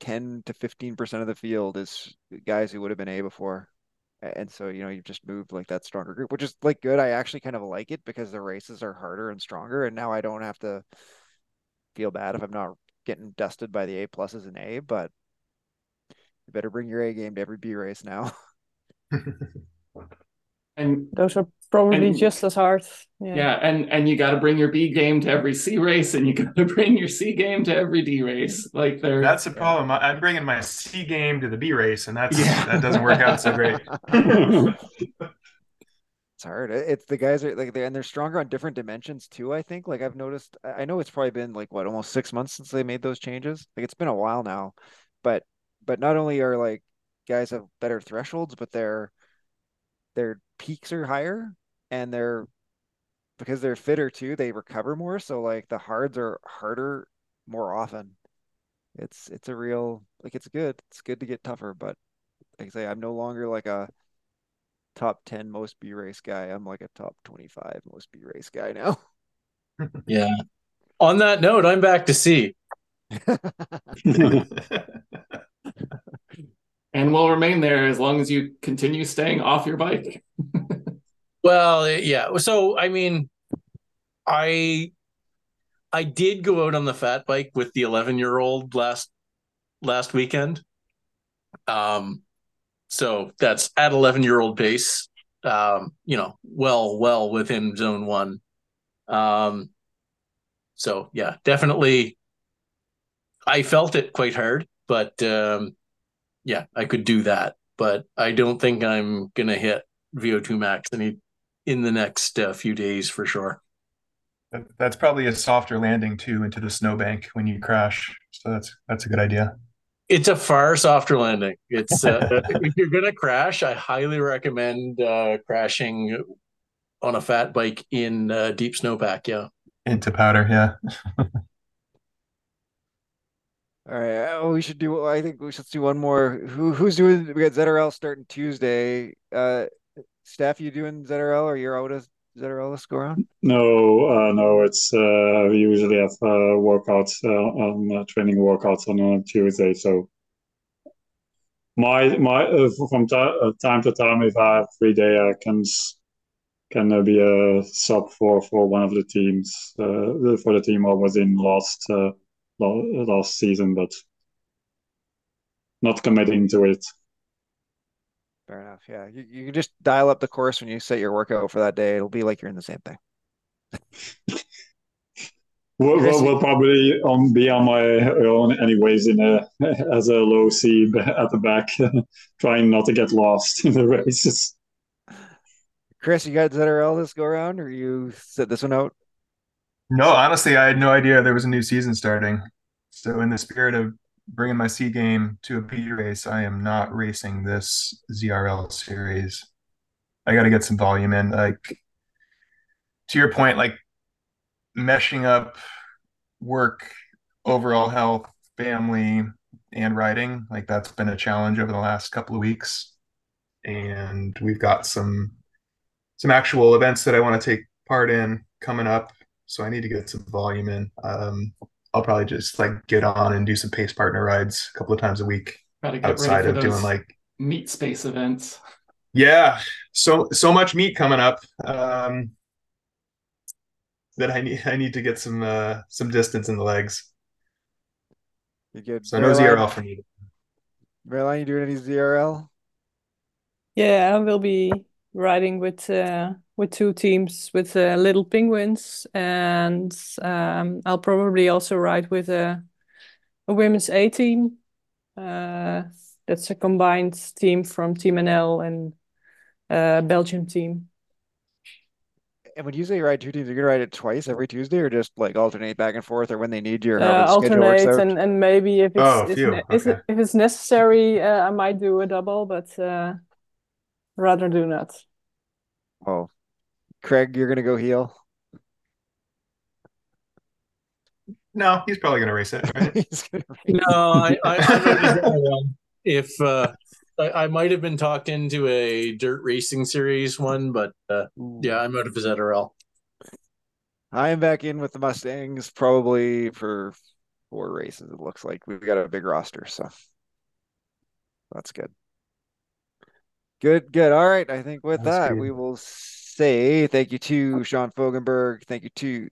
ten to fifteen percent of the field is guys who would have been A before. And so, you know, you've just moved like that stronger group, which is like good. I actually kind of like it because the races are harder and stronger. And now I don't have to feel bad if I'm not getting dusted by the A pluses and A, but you better bring your A game to every B race now. And those are probably and, just as hard. Yeah, yeah and, and you got to bring your B game to every C race, and you got to bring your C game to every D race. Like they're that's the problem. I, I'm bringing my C game to the B race, and that's yeah. that doesn't work out so great. It's hard. It's the guys are like they and they're stronger on different dimensions too. I think like I've noticed. I know it's probably been like what almost six months since they made those changes. Like it's been a while now, but but not only are like guys have better thresholds, but they're they're peaks are higher, and they're because they're fitter too, they recover more, so like the hards are harder more often. It's it's a real like it's good it's good to get tougher, but like I say, I'm no longer like a top ten most B race guy. I'm like a top twenty-five most B race guy now. Yeah, on that note, I'm back to C. And will remain there as long as you continue staying off your bike. Well, yeah. So, I mean, I I did go out on the fat bike with the eleven-year-old last last weekend. Um, so that's at eleven-year-old pace. Um, you know, well, well within zone one. Um, so yeah, definitely. I felt it quite hard, but. Um, Yeah, I could do that, but I don't think I'm going to hit V O two max any in the next uh, few days for sure. That's probably a softer landing too into the snowbank when you crash. So that's that's a good idea. It's a far softer landing. It's uh, if you're going to crash, I highly recommend uh, crashing on a fat bike in uh, deep snowpack, yeah. Into powder, yeah. All right. Oh, we should do. I think we should do one more. Who who's doing? We got Z R L starting Tuesday. Uh, Steph, you doing Z R L or you're out of Z R L this go around? No, uh, no. It's uh, we usually have uh, workouts, uh, on uh, training workouts on uh, Tuesday. So my my uh, from ta- uh, time to time, if I have free day, I can can uh, be a sub for for one of the teams uh, for the team I was in last. Uh, last season, but not committing to it. Fair enough. Yeah, you, you just dial up the course when you set your workout for that day. It'll be like you're in the same thing. we'll, we'll, we'll probably um, be on my own anyways in a as a low C at the back, trying not to get lost in the races. Chris, you got Z R L this go around, or you set this one out? No, honestly, I had no idea there was a new season starting. So in the spirit of bringing my C game to a P race, I am not racing this Z R L series. I got to get some volume in. Like, to your point, like, meshing up work, overall health, family, and riding, like, that's been a challenge over the last couple of weeks. and we've got some some actual events that I want to take part in coming up, so I need to get some volume in. Um, I'll probably just like get on and do some pace partner rides a couple of times a week outside of doing like meat space events. Yeah, so so much meat coming up um, that I need I need to get some uh, some distance in the legs. You get so no Z R L for me. Verline, you doing any Z R L? Yeah, I will be riding with uh, with two teams with uh, Little Penguins, and um, I'll probably also ride with a, a women's A team. Uh, that's a combined team from Team N L and uh, Belgium team. And when you say you ride two teams, you're gonna ride it twice every Tuesday, or just like alternate back and forth, or when they need you, or uh, alternate, and, and maybe if it's, oh, if, okay. if, it, if it's necessary, uh, I might do a double, but uh, rather do not. Oh, Craig, you're gonna go heel? No, he's probably gonna race it. Right? He's gonna race no, I, I, I know if uh, I, I might have been talked into a dirt racing series one, but uh, yeah, I'm out of Z R L. I am back in with the Mustangs probably for four races. It looks like we've got a big roster, so that's good. Good, good. All right. I think with that's that, good. We will say thank you to Sean Fogenberg. Thank you to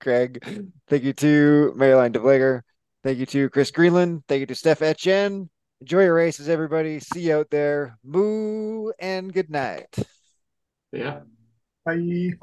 Craig. Thank you to Marilyn DeBlager. Thank you to Chris Greenland. Thank you to Steph Chen. Enjoy your races, everybody. See you out there. Moo and good night. Yeah. Bye.